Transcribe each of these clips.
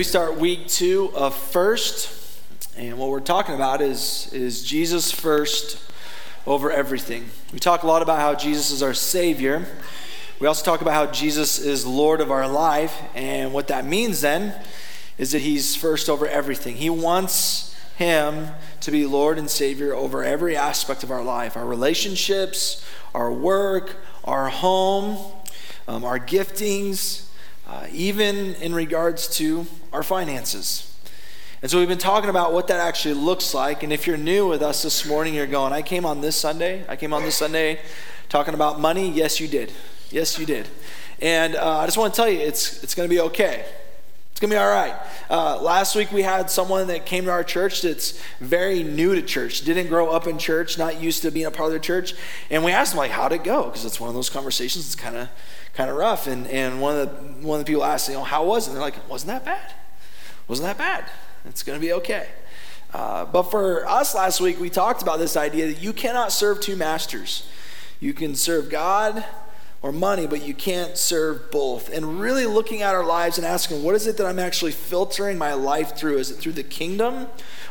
we start week 2 of First, and what we're talking about is Jesus first over everything. We talk a lot about how Jesus is our Savior. We also talk about how Jesus is Lord of our life, and what that means then is that he's first over everything. He wants him to be Lord and Savior over every aspect of our life, our relationships, our work, our home, our giftings, even in regards to our finances. And so we've been talking about what that actually looks like. And if you're new with us this morning, you're going, I came on this Sunday talking about money. Yes, you did. And I just want to tell you, it's going to be okay. It's going to be all right. Last week we had someone that came to our church that's very new to church, didn't grow up in church, not used to being a part of the church. And we asked him, like, how'd it go? Because it's one of those conversations that's kind of rough, and one of the people asked, you know, how was it? And they're like, wasn't that bad. It's going to be okay. But for us last week, we talked about this idea that you cannot serve two masters. You can serve God or money, but you can't serve both. And really looking at our lives and asking, what is it that I'm actually filtering my life through? Is it through the kingdom,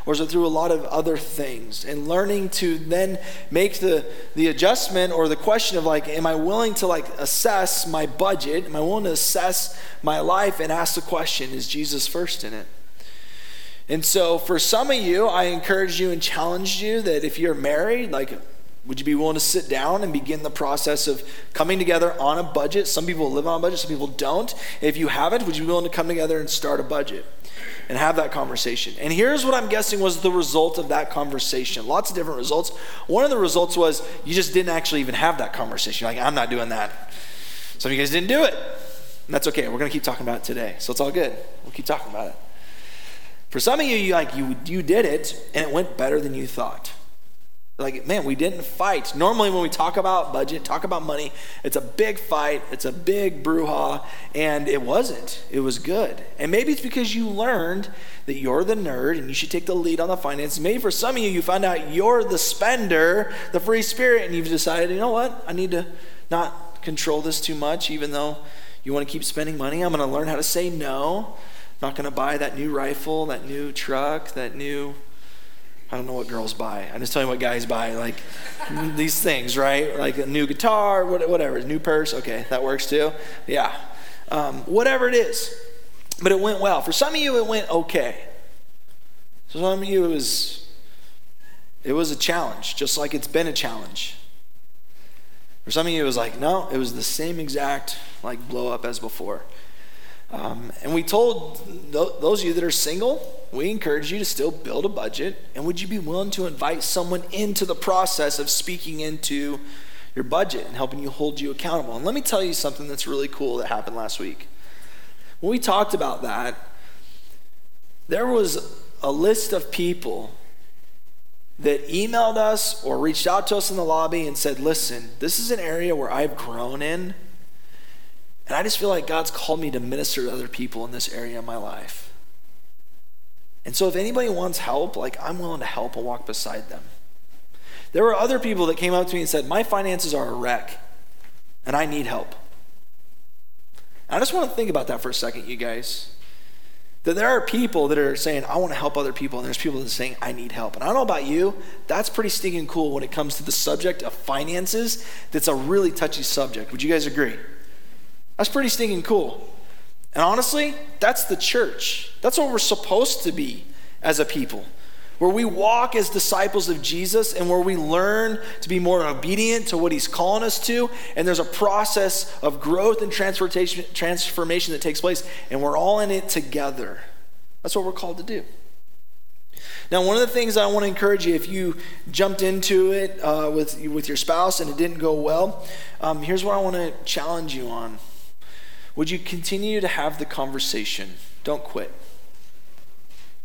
or is it through a lot of other things? And learning to then make the adjustment or the question of, like, am I willing to, like, assess my budget? Am I willing to assess my life and ask the question, is Jesus first in it? And so for some of you, I encourage you and challenge you that if you're married, like, would you be willing to sit down and begin the process of coming together on a budget? Some people live on a budget, some people don't. If you haven't, would you be willing to come together and start a budget and have that conversation? And here's what I'm guessing was the result of that conversation. Lots of different results. One of the results was you just didn't actually even have that conversation. You're like, I'm not doing that. Some of you guys didn't do it. And that's okay. We're going to keep talking about it today. So it's all good. We'll keep talking about it. For some of you, you did it, and it went better than you thought. Like, man, we didn't fight. Normally when we talk about budget, talk about money, it's a big fight, it's a big brouhaha, and it wasn't. It was good. And maybe it's because you learned that you're the nerd and you should take the lead on the finances. Maybe for some of you, you found out you're the spender, the free spirit, and you've decided, you know what, I need to not control this too much, even though you want to keep spending money. I'm going to learn how to say no. I'm not going to buy that new rifle, that new truck, that new... I don't know what girls buy. I'm just telling you what guys buy, like these things, right? Like a new guitar, whatever, new purse. Okay, that works too. Yeah, whatever it is. But it went well. For some of you, it went okay. For some of you, it was a challenge, just like it's been a challenge. For some of you, it was like, no, it was the same exact like blow up as before. And we told those of you that are single, we encourage you to still build a budget. And would you be willing to invite someone into the process of speaking into your budget and helping you hold you accountable? And let me tell you something that's really cool that happened last week. When we talked about that, there was a list of people that emailed us or reached out to us in the lobby and said, listen, this is an area where I've grown in. And I just feel like God's called me to minister to other people in this area of my life. And so if anybody wants help, like, I'm willing to help and walk beside them. There were other people that came up to me and said, my finances are a wreck and I need help. And I just want to think about that for a second, you guys. That there are people that are saying, I want to help other people, and there's people that are saying, I need help. And I don't know about you, that's pretty stinking cool when it comes to the subject of finances. That's a really touchy subject. Would you guys agree? That's pretty stinking cool. And honestly, that's the church. That's what we're supposed to be as a people, where we walk as disciples of Jesus and where we learn to be more obedient to what he's calling us to. And there's a process of growth and transformation that takes place, and we're all in it together. That's what we're called to do. Now, one of the things I want to encourage you, if you jumped into it with your spouse and it didn't go well, here's what I want to challenge you on. Would you continue to have the conversation? Don't quit.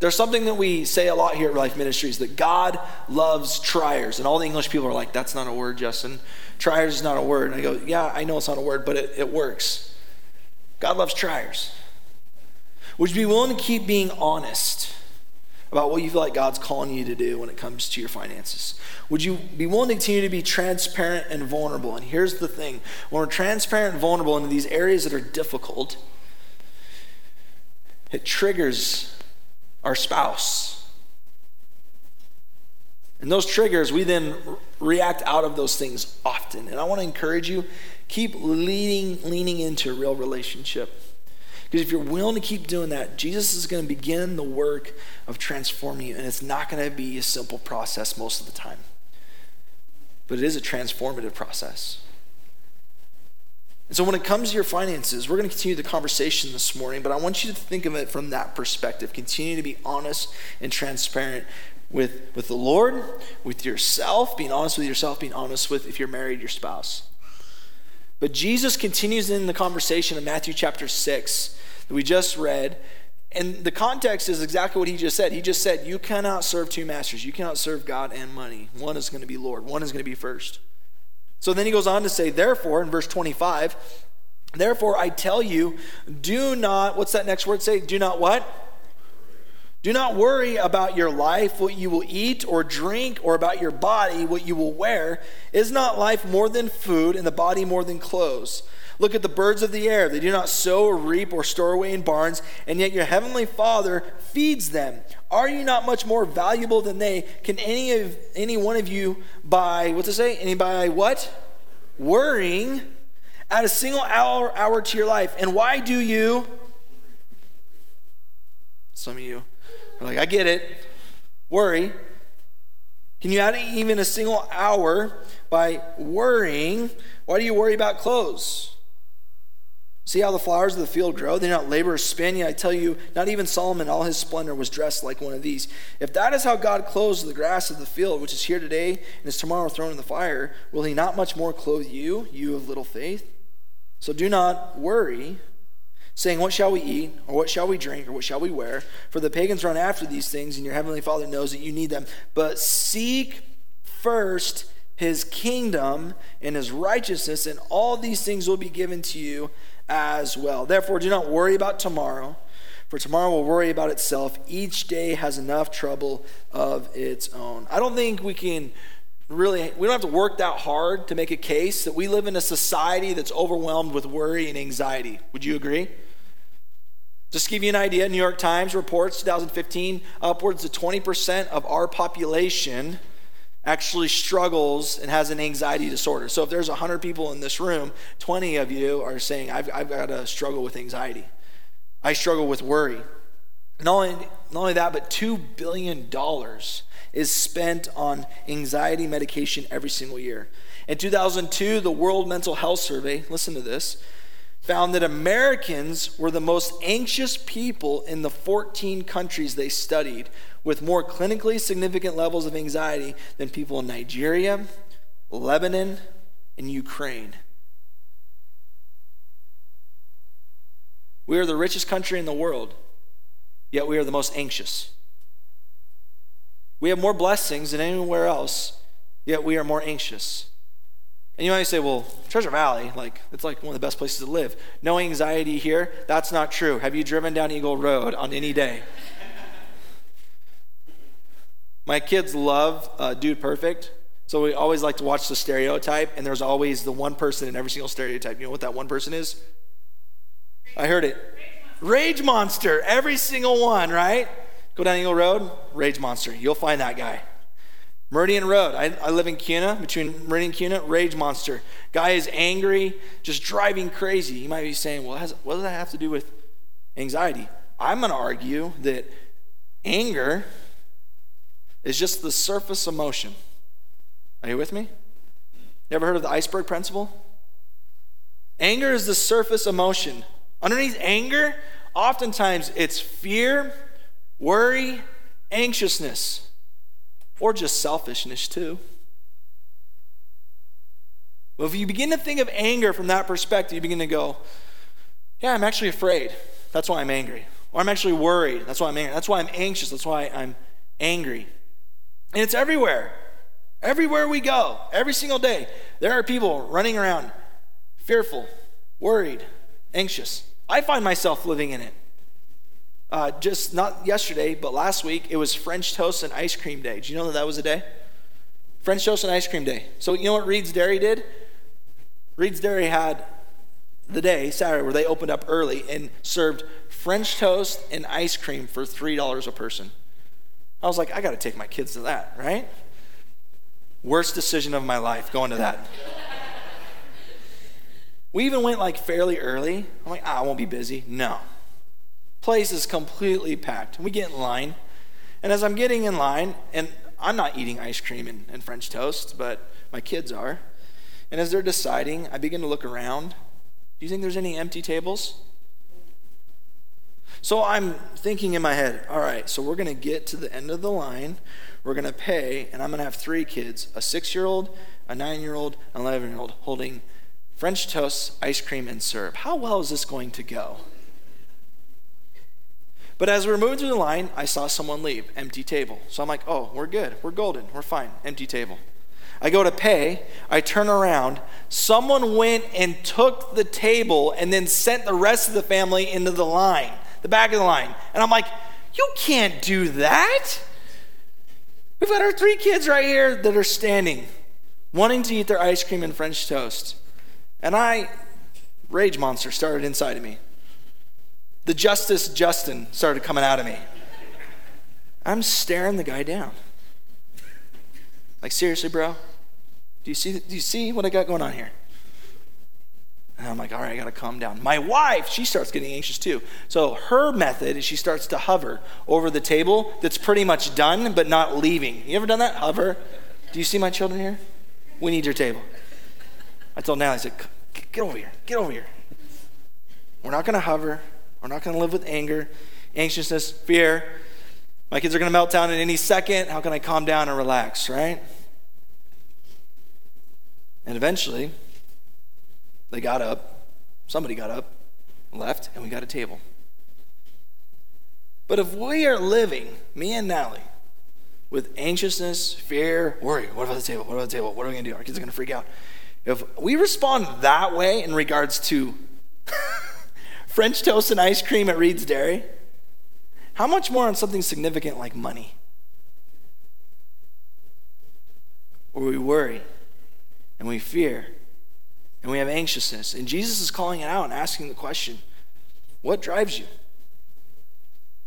There's something that we say a lot here at Life Ministries, that God loves triers. And all the English people are like, that's not a word, Justin. Triers is not a word. And I go, yeah, I know it's not a word, but it works. God loves triers. Would you be willing to keep being honest about what you feel like God's calling you to do when it comes to your finances? Would you be willing to continue to be transparent and vulnerable? And here's the thing. When we're transparent and vulnerable into these areas that are difficult, It triggers our spouse. And those triggers, we then react out of those things often. And I want to encourage you, keep leaning into a real relationship. Because if you're willing to keep doing that, Jesus is going to begin the work of transforming you. And it's not going to be a simple process most of the time. But it is a transformative process. And so when it comes to your finances, we're going to continue the conversation this morning. But I want you to think of it from that perspective. Continue to be honest and transparent with the Lord, with yourself. Being honest with yourself, being honest with, if you're married, your spouse. But Jesus continues in the conversation in Matthew chapter 6. That we just read, and the context is exactly what he just said. He just said, you cannot serve two masters. You cannot serve God and money. One is going to be Lord. One is going to be first. So then he goes on to say, therefore, in verse 25, therefore I tell you, do not, what's that next word say? Do not what? Do not worry about your life, what you will eat or drink, or about your body, what you will wear. Is not life more than food, and the body more than clothes? Look at the birds of the air. They do not sow or reap or store away in barns, and yet your heavenly Father feeds them. Are you not much more valuable than they? Can any one of you by, what's it say? Anybody what? Worrying, add a single hour to your life. And why do you? Some of you are like, I get it. Worry. Can you add even a single hour by worrying? Why do you worry about clothes? See how the flowers of the field grow? They do not labor or spin. Yet I tell you, not even Solomon, all his splendor, was dressed like one of these. If that is how God clothes the grass of the field, which is here today and is tomorrow thrown in the fire, will he not much more clothe you, you of little faith? So do not worry, saying, what shall we eat, or what shall we drink, or what shall we wear? For the pagans run after these things, and your heavenly Father knows that you need them. But seek first his kingdom and his righteousness, and all these things will be given to you as well. Therefore, do not worry about tomorrow, for tomorrow will worry about itself. Each day has enough trouble of its own. I don't think we don't have to work that hard to make a case that we live in a society that's overwhelmed with worry and anxiety. Would you agree? Just to give you an idea, New York Times reports 2015, upwards of 20% of our population actually struggles and has an anxiety disorder. So if there's 100 people in this room, 20 of you are saying, I've got to struggle with anxiety. I struggle with worry. Not only that, but $2 billion is spent on anxiety medication every single year. In 2002, the World Mental Health Survey, listen to this, found that Americans were the most anxious people in the 14 countries they studied, with more clinically significant levels of anxiety than people in Nigeria, Lebanon, and Ukraine. We are the richest country in the world, yet we are the most anxious. We have more blessings than anywhere else, yet we are more anxious. And you might say, well, Treasure Valley, it's like one of the best places to live. No anxiety here. That's not true. Have you driven down Eagle Road on any day? My kids love Dude Perfect, so we always like to watch The Stereotype, and there's always the one person in every single stereotype. You know what that one person is? I heard it. Rage Monster. Every single one, right? Go down Eagle Road, Rage Monster. You'll find that guy. Meridian Road. I live in Cuna, between Meridian and Cuna, Rage Monster. Guy is angry, just driving crazy. You might be saying, well, what does that have to do with anxiety? I'm going to argue that anger is just the surface emotion. Are you with me? You ever heard of the iceberg principle? Anger is the surface emotion. Underneath anger, oftentimes it's fear, worry, anxiousness, or just selfishness too. Well, if you begin to think of anger from that perspective, you begin to go, yeah, I'm actually afraid. That's why I'm angry. Or I'm actually worried. That's why I'm angry. That's why I'm anxious. That's why I'm angry. And it's everywhere. Everywhere we go, every single day, there are people running around, fearful, worried, anxious. I find myself living in it. Just not yesterday, but last week, it was French toast and ice cream day. Did you know that was a day? French toast and ice cream day. So you know what Reed's Dairy did? Reed's Dairy had the day, Saturday, where they opened up early and served French toast and ice cream for $3 a person. I was like, I got to take my kids to that, right? Worst decision of my life, going to that. We even went like fairly early. I'm like, I won't be busy. No. Place is completely packed. We get in line. And as I'm getting in line, and I'm not eating ice cream and French toast, but my kids are. And as they're deciding, I begin to look around. Do you think there's any empty tables? So I'm thinking in my head, all right, so we're going to get to the end of the line. We're going to pay, and I'm going to have three kids, a 6-year-old, a 9-year-old, an 11-year-old, holding French toast, ice cream, and syrup. How well is this going to go? But as we were moving through the line, I saw someone leave, empty table. So I'm like, oh, we're good. We're golden. We're fine. Empty table. I go to pay. I turn around. Someone went and took the table and then sent the rest of the family into the line, the back of the line. And I'm like, you can't do that. We've got our three kids right here that are standing, wanting to eat their ice cream and French toast. And I, rage monster started inside of me. The Justice Justin started coming out of me. I'm staring the guy down. Like, seriously, bro? Do you see what I got going on here? And I'm like, all right, I got to calm down. My wife, she starts getting anxious too. So her method is she starts to hover over the table that's pretty much done but not leaving. You ever done that? Hover. Do you see my children here? We need your table. I told Natalie, I said, get over here. Get over here. We're not going to hover. We're not going to live with anger, anxiousness, fear. My kids are going to melt down at any second. How can I calm down and relax, right? And eventually, they got up. Somebody got up, left, and we got a table. But if we are living, me and Natalie, with anxiousness, fear, worry, what about the table? What about the table? What are we going to do? Our kids are going to freak out. If we respond that way in regards to French toast and ice cream at Reed's Dairy, how much more on something significant like money? Where we worry and we fear and we have anxiousness. And Jesus is calling it out and asking the question, what drives you?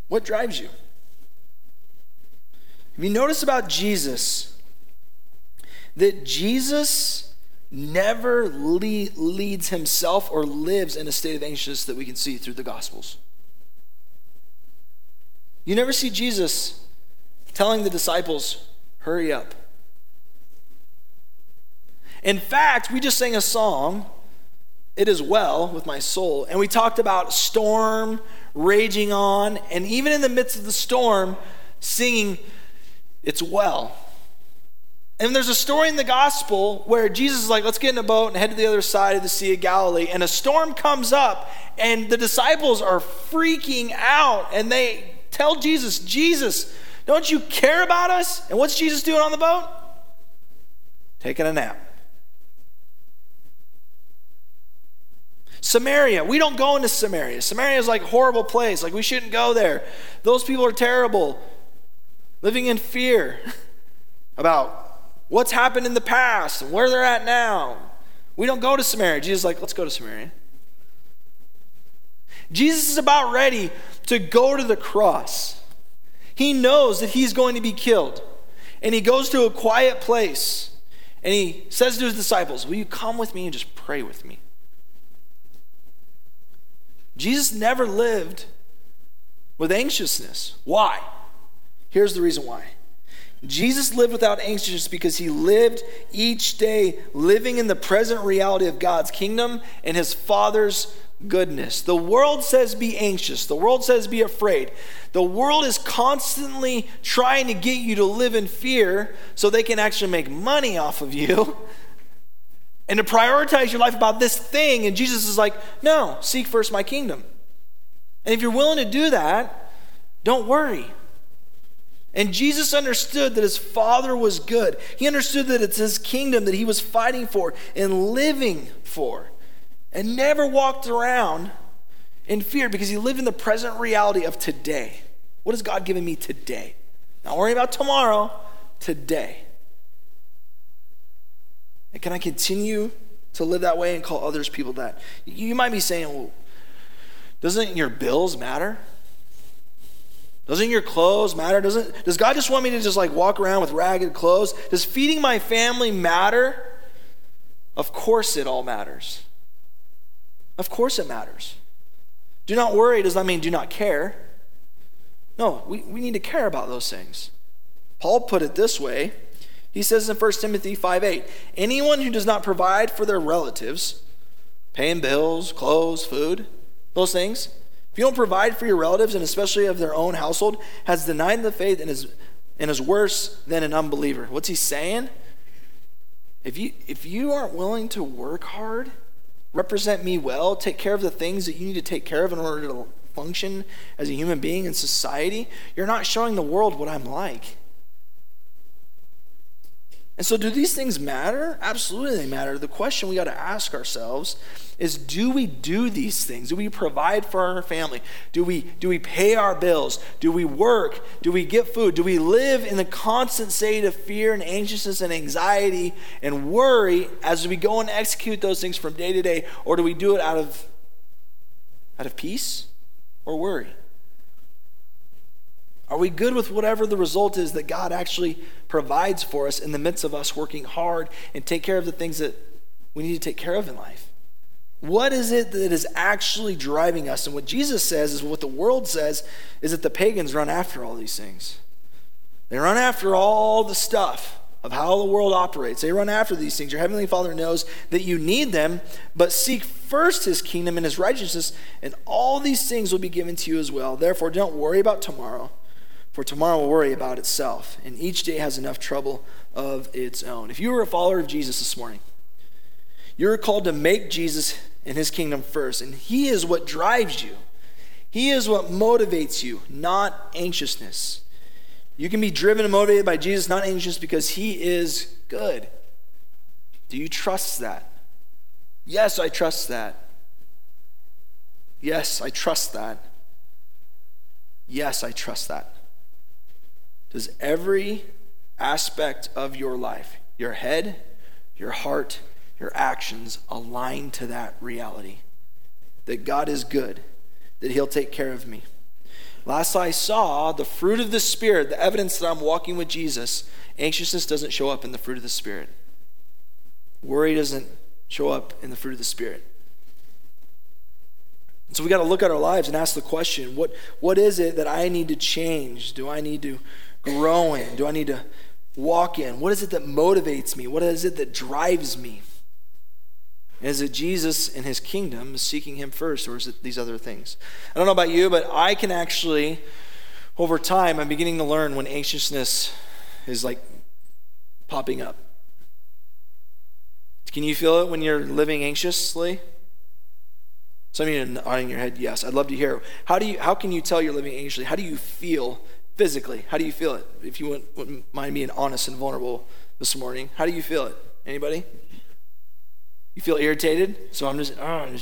What drives you? If you notice about Jesus, that Jesus never leads himself or lives in a state of anxiousness that we can see through the Gospels. You never see Jesus telling the disciples, hurry up. In fact, we just sang a song, It Is Well With My Soul, and we talked about storm raging on, and even in the midst of the storm, singing, it's well. And there's a story in the gospel where Jesus is like, let's get in a boat and head to the other side of the Sea of Galilee. And a storm comes up and the disciples are freaking out. And they tell Jesus, Jesus, don't you care about us? And what's Jesus doing on the boat? Taking a nap. Samaria, we don't go into Samaria. Samaria is like a horrible place. Like we shouldn't go there. Those people are terrible. Living in fear about what's happened in the past and where they're at now. We don't go to Samaria. Jesus is like, let's go to Samaria. Jesus is about ready to go to the cross. He knows that he's going to be killed. And he goes to a quiet place. And he says to his disciples, will you come with me and just pray with me? Jesus never lived with anxiousness. Why? Here's the reason why. Jesus lived without anxiousness because he lived each day living in the present reality of God's kingdom and his Father's goodness. The world says be anxious. The world says be afraid. The world is constantly trying to get you to live in fear so they can actually make money off of you and to prioritize your life about this thing. And Jesus is like, no, seek first my kingdom. And if you're willing to do that, don't worry. And Jesus understood that his Father was good. He understood that it's his kingdom that he was fighting for and living for. And never walked around in fear because he lived in the present reality of today. What has God given me today? Not worrying about tomorrow, today. And can I continue to live that way and call others people that? You might be saying, well, Doesn't your bills matter? Doesn't your clothes matter? Does God just want me to just like walk around with ragged clothes? Does feeding my family matter? Of course it all matters. Of course it matters. Do not worry does not mean do not care. No, we need to care about those things. Paul put it this way. He says in 1 Timothy 5:8, anyone who does not provide for their relatives, paying bills, clothes, food, those things, if you don't provide for your relatives and especially of their own household, has denied the faith and is worse than an unbeliever. What's he saying? If you aren't willing to work hard, represent me well, take care of the things that you need to take care of in order to function as a human being in society, you're not showing the world what I'm like. And so do these things matter? Absolutely they matter. The question we got to ask ourselves is, do we do these things? Do we provide for our family? Do we pay our bills? Do we work? Do we get food? Do we live in the constant state of fear and anxiousness and anxiety and worry as we go and execute those things from day to day? Or do we do it out of peace or worry? Are we good with whatever the result is that God actually provides for us in the midst of us working hard and take care of the things that we need to take care of in life? What is it that is actually driving us? And what Jesus says is what the world says is that the pagans run after all these things. They run after all the stuff of how the world operates. They run after these things. Your heavenly Father knows that you need them, but seek first his kingdom and his righteousness, and all these things will be given to you as well. Therefore, don't worry about tomorrow, for tomorrow will worry about itself, and each day has enough trouble of its own. If you were a follower of Jesus this morning, you're called to make Jesus and his kingdom first, and he is what drives you. He is what motivates you, not anxiousness. You can be driven and motivated by Jesus, not anxious, because he is good. Do you trust that? Yes, I trust that. Yes, I trust that. Yes, I trust that. Does every aspect of your life, your head, your heart, your actions, align to that reality? That God is good, that he'll take care of me. Last I saw, the fruit of the Spirit, the evidence that I'm walking with Jesus, anxiousness doesn't show up in the fruit of the Spirit. Worry doesn't show up in the fruit of the Spirit. So we got to look at our lives and ask the question, what is it that I need to change? Do I need to grow in? Do I need to walk in? What is it that motivates me? What is it that drives me? Is it Jesus and his kingdom, seeking him first, or is it these other things? I don't know about you, but I can actually, over time, I'm beginning to learn when anxiousness is like popping up. Can you feel it when you're living anxiously? Some of you are nodding your head, yes. I'd love to hear. How can you tell you're living anxiously? How do you feel physically? How do you feel it? If you wouldn't mind being honest and vulnerable this morning, how do you feel it? Anybody? You feel irritated? So I'm just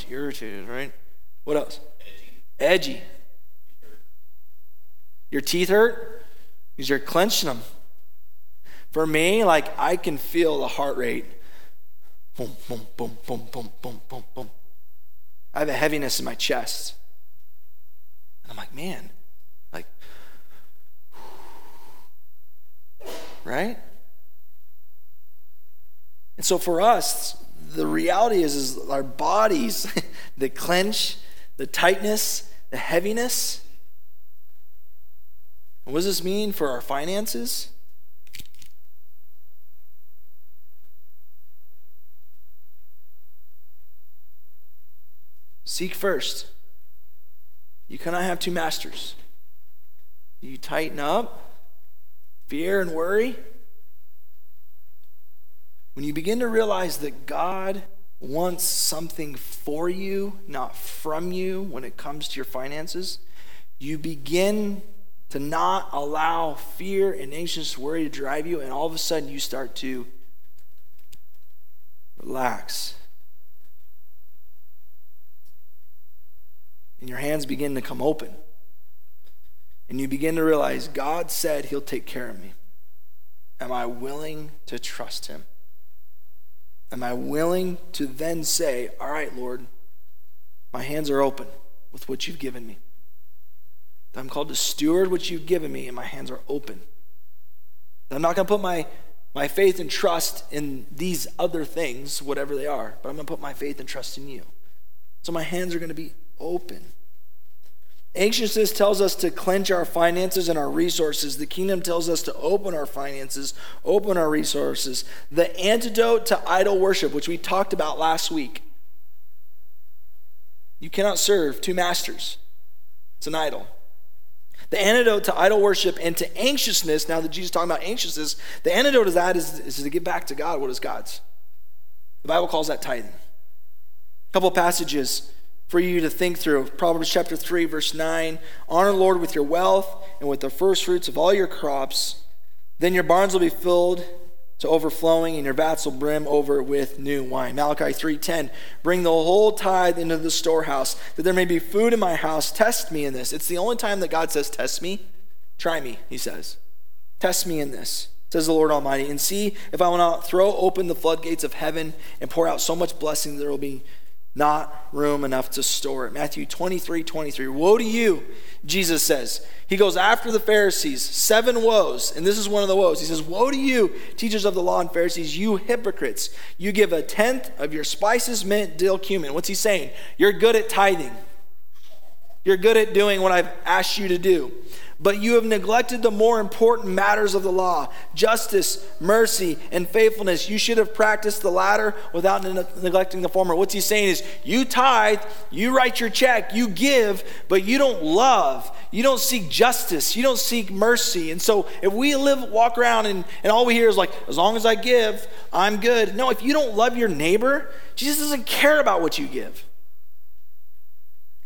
irritated, right? What else? Edgy. Your teeth hurt? Because you're clenching them. For me, like, I can feel the heart rate. Boom, boom, boom, boom, boom, boom, boom, boom. I have a heaviness in my chest. And I'm like, man, like, right? And so for us, the reality is our bodies, the clench, the tightness, the heaviness. And what does this mean for our finances? Seek first. You cannot have two masters. You tighten up, fear and worry. When you begin to realize that God wants something for you, not from you, when it comes to your finances, you begin to not allow fear and anxious worry to drive you, and all of a sudden you start to relax. And your hands begin to come open. And you begin to realize, God said he'll take care of me. Am I willing to trust him? Am I willing to then say, all right, Lord, my hands are open. with what you've given me. That I'm called to steward what you've given me, and my hands are open. That I'm not going to put my faith and trust in these other things, whatever they are, but I'm going to put my faith and trust in you. So my hands are going to be open. Anxiousness tells us to clench our finances and our resources. The kingdom tells us to open our finances, open our resources. The antidote to idol worship, which we talked about last week. You cannot serve two masters. It's an idol. The antidote to idol worship and to anxiousness, now that Jesus is talking about anxiousness, the antidote to that is to give back to God what is God's. The Bible calls that tithing. A couple of passages for you to think through. Proverbs chapter 3, verse 9, honor the Lord with your wealth and with the first fruits of all your crops. Then your barns will be filled to overflowing, and your vats will brim over with new wine. Malachi 3:10, bring the whole tithe into the storehouse, that there may be food in my house. Test me in this. It's the only time that God says, test me. Try me, he says. Test me in this, says the Lord Almighty, and see if I will not throw open the floodgates of heaven and pour out so much blessing that there will be not room enough to store it. Matthew 23:23, woe to you, Jesus says. He goes after the Pharisees, 7 woes, and this is one of the woes. He says, woe to you, teachers of the law and Pharisees, you hypocrites. You give a tenth of your spices, mint, dill, cumin. What's he saying? You're good at tithing. You're good at doing what I've asked you to do. But you have neglected the more important matters of the law, justice, mercy, and faithfulness. You should have practiced the latter without neglecting the former. What's he saying is, you tithe, you write your check, you give, but you don't love. You don't seek justice. You don't seek mercy. And so if we walk around and all we hear is like, as long as I give, I'm good. No, if you don't love your neighbor, Jesus doesn't care about what you give.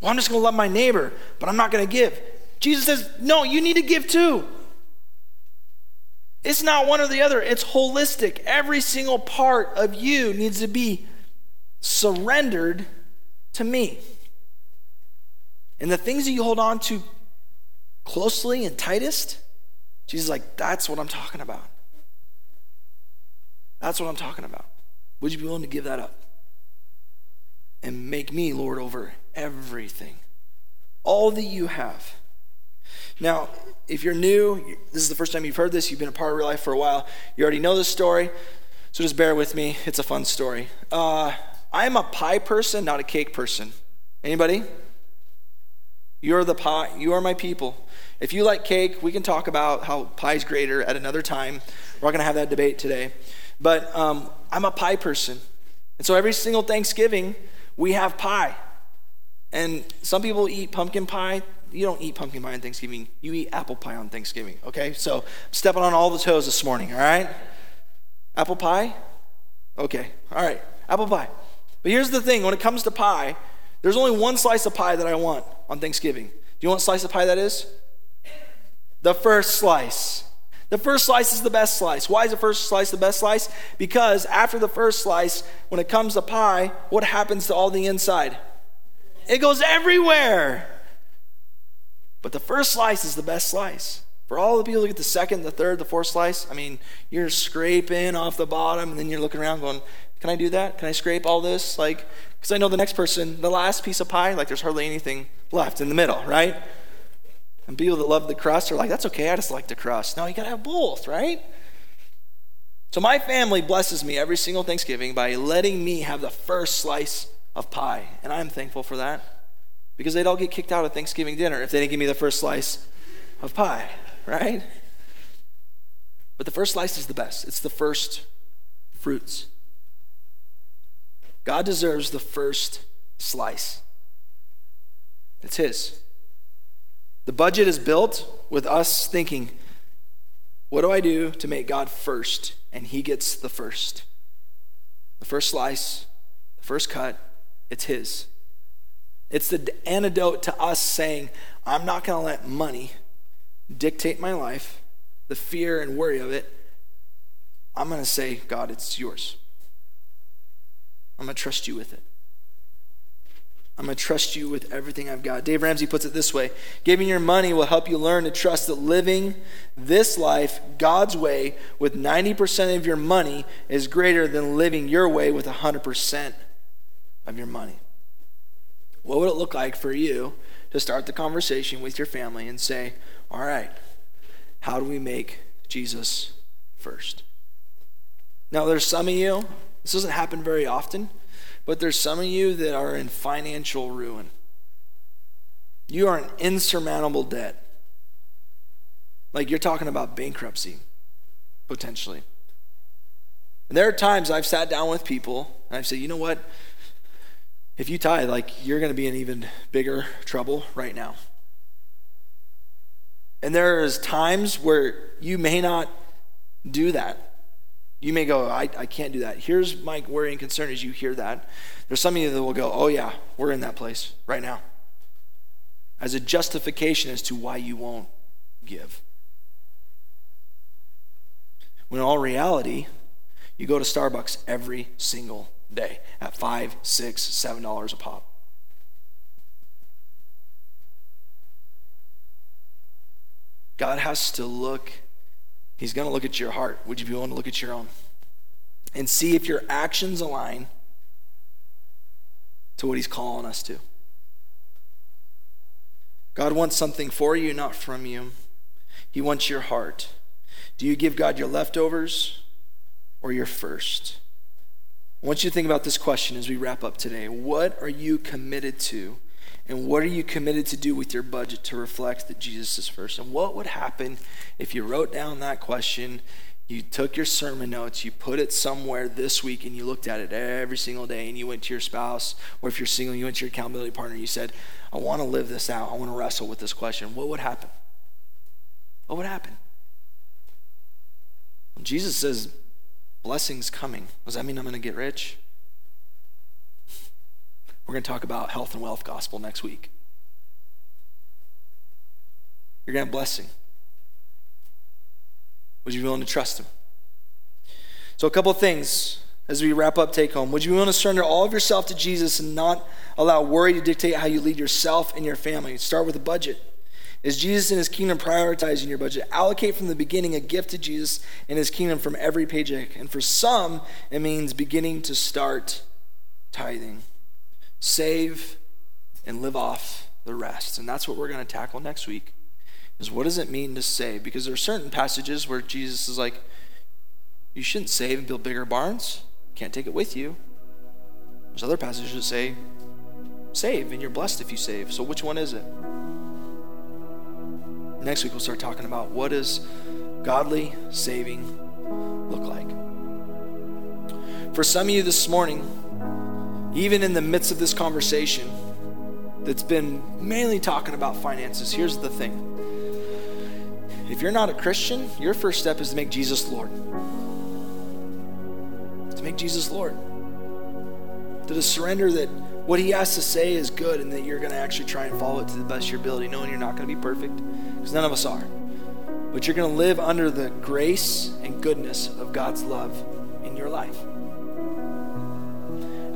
Well, I'm just going to love my neighbor, but I'm not going to give. Jesus says, no, you need to give too. It's not one or the other. It's holistic. Every single part of you needs to be surrendered to me. And the things that you hold on to closely and tightest, Jesus is like, that's what I'm talking about. That's what I'm talking about. Would you be willing to give that up? And make me Lord over everything. All that you have. Now, if you're new, this is the first time you've heard this, you've been a part of your life for a while, you already know this story, so just bear with me. It's a fun story. I'm a pie person, not a cake person. Anybody? You're the pie. You are my people. If you like cake, we can talk about how pie's greater at another time. We're not going to have that debate today. But I'm a pie person. And so every single Thanksgiving, we have pie. And some people eat pumpkin pie. You don't eat pumpkin pie on Thanksgiving. You eat apple pie on Thanksgiving, okay? So I'm stepping on all the toes this morning, all right? Apple pie? Okay, all right, apple pie. But here's the thing. When it comes to pie, there's only one slice of pie that I want on Thanksgiving. Do you want a slice of pie that is? The first slice. The first slice is the best slice. Why is the first slice the best slice? Because after the first slice, when it comes to pie, what happens to all the inside? It goes everywhere. But the first slice is the best slice. For all the people who get the second, the third, the fourth slice, I mean, you're scraping off the bottom, and then you're looking around going, can I do that? Can I scrape all this? Like, because I know the next person, the last piece of pie, like there's hardly anything left in the middle, right? And people that love the crust are like, that's okay, I just like the crust. No, you got to have both, right? So my family blesses me every single Thanksgiving by letting me have the first slice of pie, and I'm thankful for that. Because they'd all get kicked out of Thanksgiving dinner if they didn't give me the first slice of pie, right? But the first slice is the best. It's the first fruits. God deserves the first slice. It's his. The budget is built with us thinking, what do I do to make God first? And he gets the first. The first slice, the first cut, it's his. It's the antidote to us saying, I'm not going to let money dictate my life, the fear and worry of it. I'm going to say, God, it's yours. I'm going to trust you with it. I'm going to trust you with everything I've got. Dave Ramsey puts it this way. Giving your money will help you learn to trust that living this life God's way with 90% of your money is greater than living your way with 100% of your money. What would it look like for you to start the conversation with your family and say, all right, how do we make Jesus first? Now, there's some of you, this doesn't happen very often, but there's some of you that are in financial ruin. You are in insurmountable debt. Like, you're talking about bankruptcy, potentially. And there are times I've sat down with people and I've said, you know what? If you tithe, like, you're going to be in even bigger trouble right now. And there is times where you may not do that. You may go, I can't do that. Here's my worry and concern as you hear that. There's some of you that will go, oh yeah, we're in that place right now, as a justification as to why you won't give. When in all reality, you go to Starbucks every single day at $5, $6, $7 a pop. God has to look, he's going to look at your heart. Would you be willing to look at your own and see if your actions align to what he's calling us to? God wants something for you, not from you. He wants your heart. Do you give God your leftovers or your first? I want you to think about this question as we wrap up today. What are you committed to? And what are you committed to do with your budget to reflect that Jesus is first? And what would happen if you wrote down that question, you took your sermon notes, you put it somewhere this week, and you looked at it every single day, and you went to your spouse, or if you're single, you went to your accountability partner, and you said, I want to live this out. I want to wrestle with this question. What would happen? What would happen? Jesus says, blessing's coming. Does that mean I'm going to get rich? We're going to talk about health and wealth gospel next week. You're going to have blessing. Would you be willing to trust him? So a couple of things as we wrap up take home. Would you be willing to surrender all of yourself to Jesus and not allow worry to dictate how you lead yourself and your family? Start with a budget. Is Jesus and his kingdom prioritizing your budget? Allocate from the beginning a gift to Jesus and his kingdom from every paycheck. And for some, it means beginning to start tithing. Save and live off the rest. And that's what we're going to tackle next week, is what does it mean to save? Because there are certain passages where Jesus is like, you shouldn't save and build bigger barns. Can't take it with you. There's other passages that say, save and you're blessed if you save. So which one is it? Next week we'll start talking about what does godly saving look like. For some of you this morning, even in the midst of this conversation that's been mainly talking about finances, here's the thing. If you're not a Christian, your first step is to make Jesus Lord. To make Jesus Lord. To surrender that what he has to say is good and that you're going to actually try and follow it to the best of your ability, knowing you're not going to be perfect, because none of us are. But you're going to live under the grace and goodness of God's love in your life.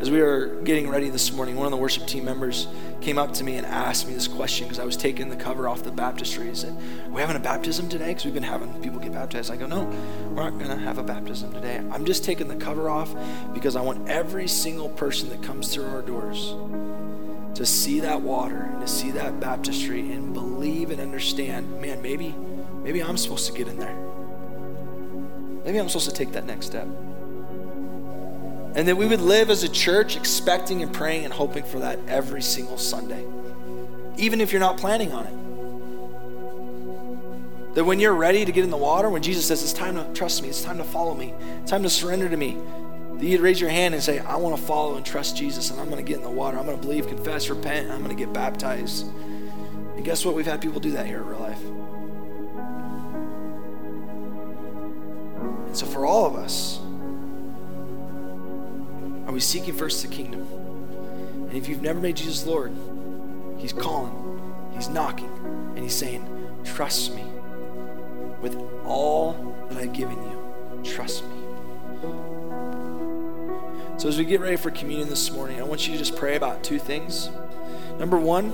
As we were getting ready this morning, one of the worship team members came up to me and asked me this question because I was taking the cover off the baptistry. He said, are we having a baptism today? Because we've been having people get baptized. I go, no, we're not going to have a baptism today. I'm just taking the cover off because I want every single person that comes through our doors to see that water and to see that baptistry and believe and understand, man, maybe I'm supposed to get in there. Maybe I'm supposed to take that next step. And that we would live as a church expecting and praying and hoping for that every single Sunday, even if you're not planning on it. That when you're ready to get in the water, when Jesus says, it's time to trust me, it's time to follow me, it's time to surrender to me, that you'd raise your hand and say, I want to follow and trust Jesus, and I'm going to get in the water. I'm going to believe, confess, repent, and I'm going to get baptized. And guess what? We've had people do that here at Real Life. And so for all of us, are we seeking first the kingdom? And if you've never made Jesus Lord, he's calling, he's knocking, and he's saying, trust me with all that I've given you. Trust me. So as we get ready for communion this morning, I want you to just pray about two things. Number one,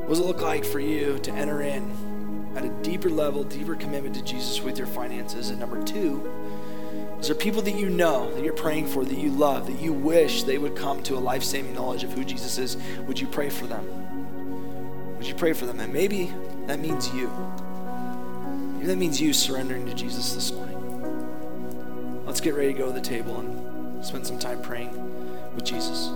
what does it look like for you to enter in at a deeper level, deeper commitment to Jesus with your finances? And number two, Is there people that you know, that you're praying for, that you love, that you wish they would come to a life-saving knowledge of who Jesus is? Would you pray for them? Would you pray for them? And maybe that means you. Maybe that means you surrendering to Jesus this morning. Let's get ready to go to the table and spend some time praying with Jesus.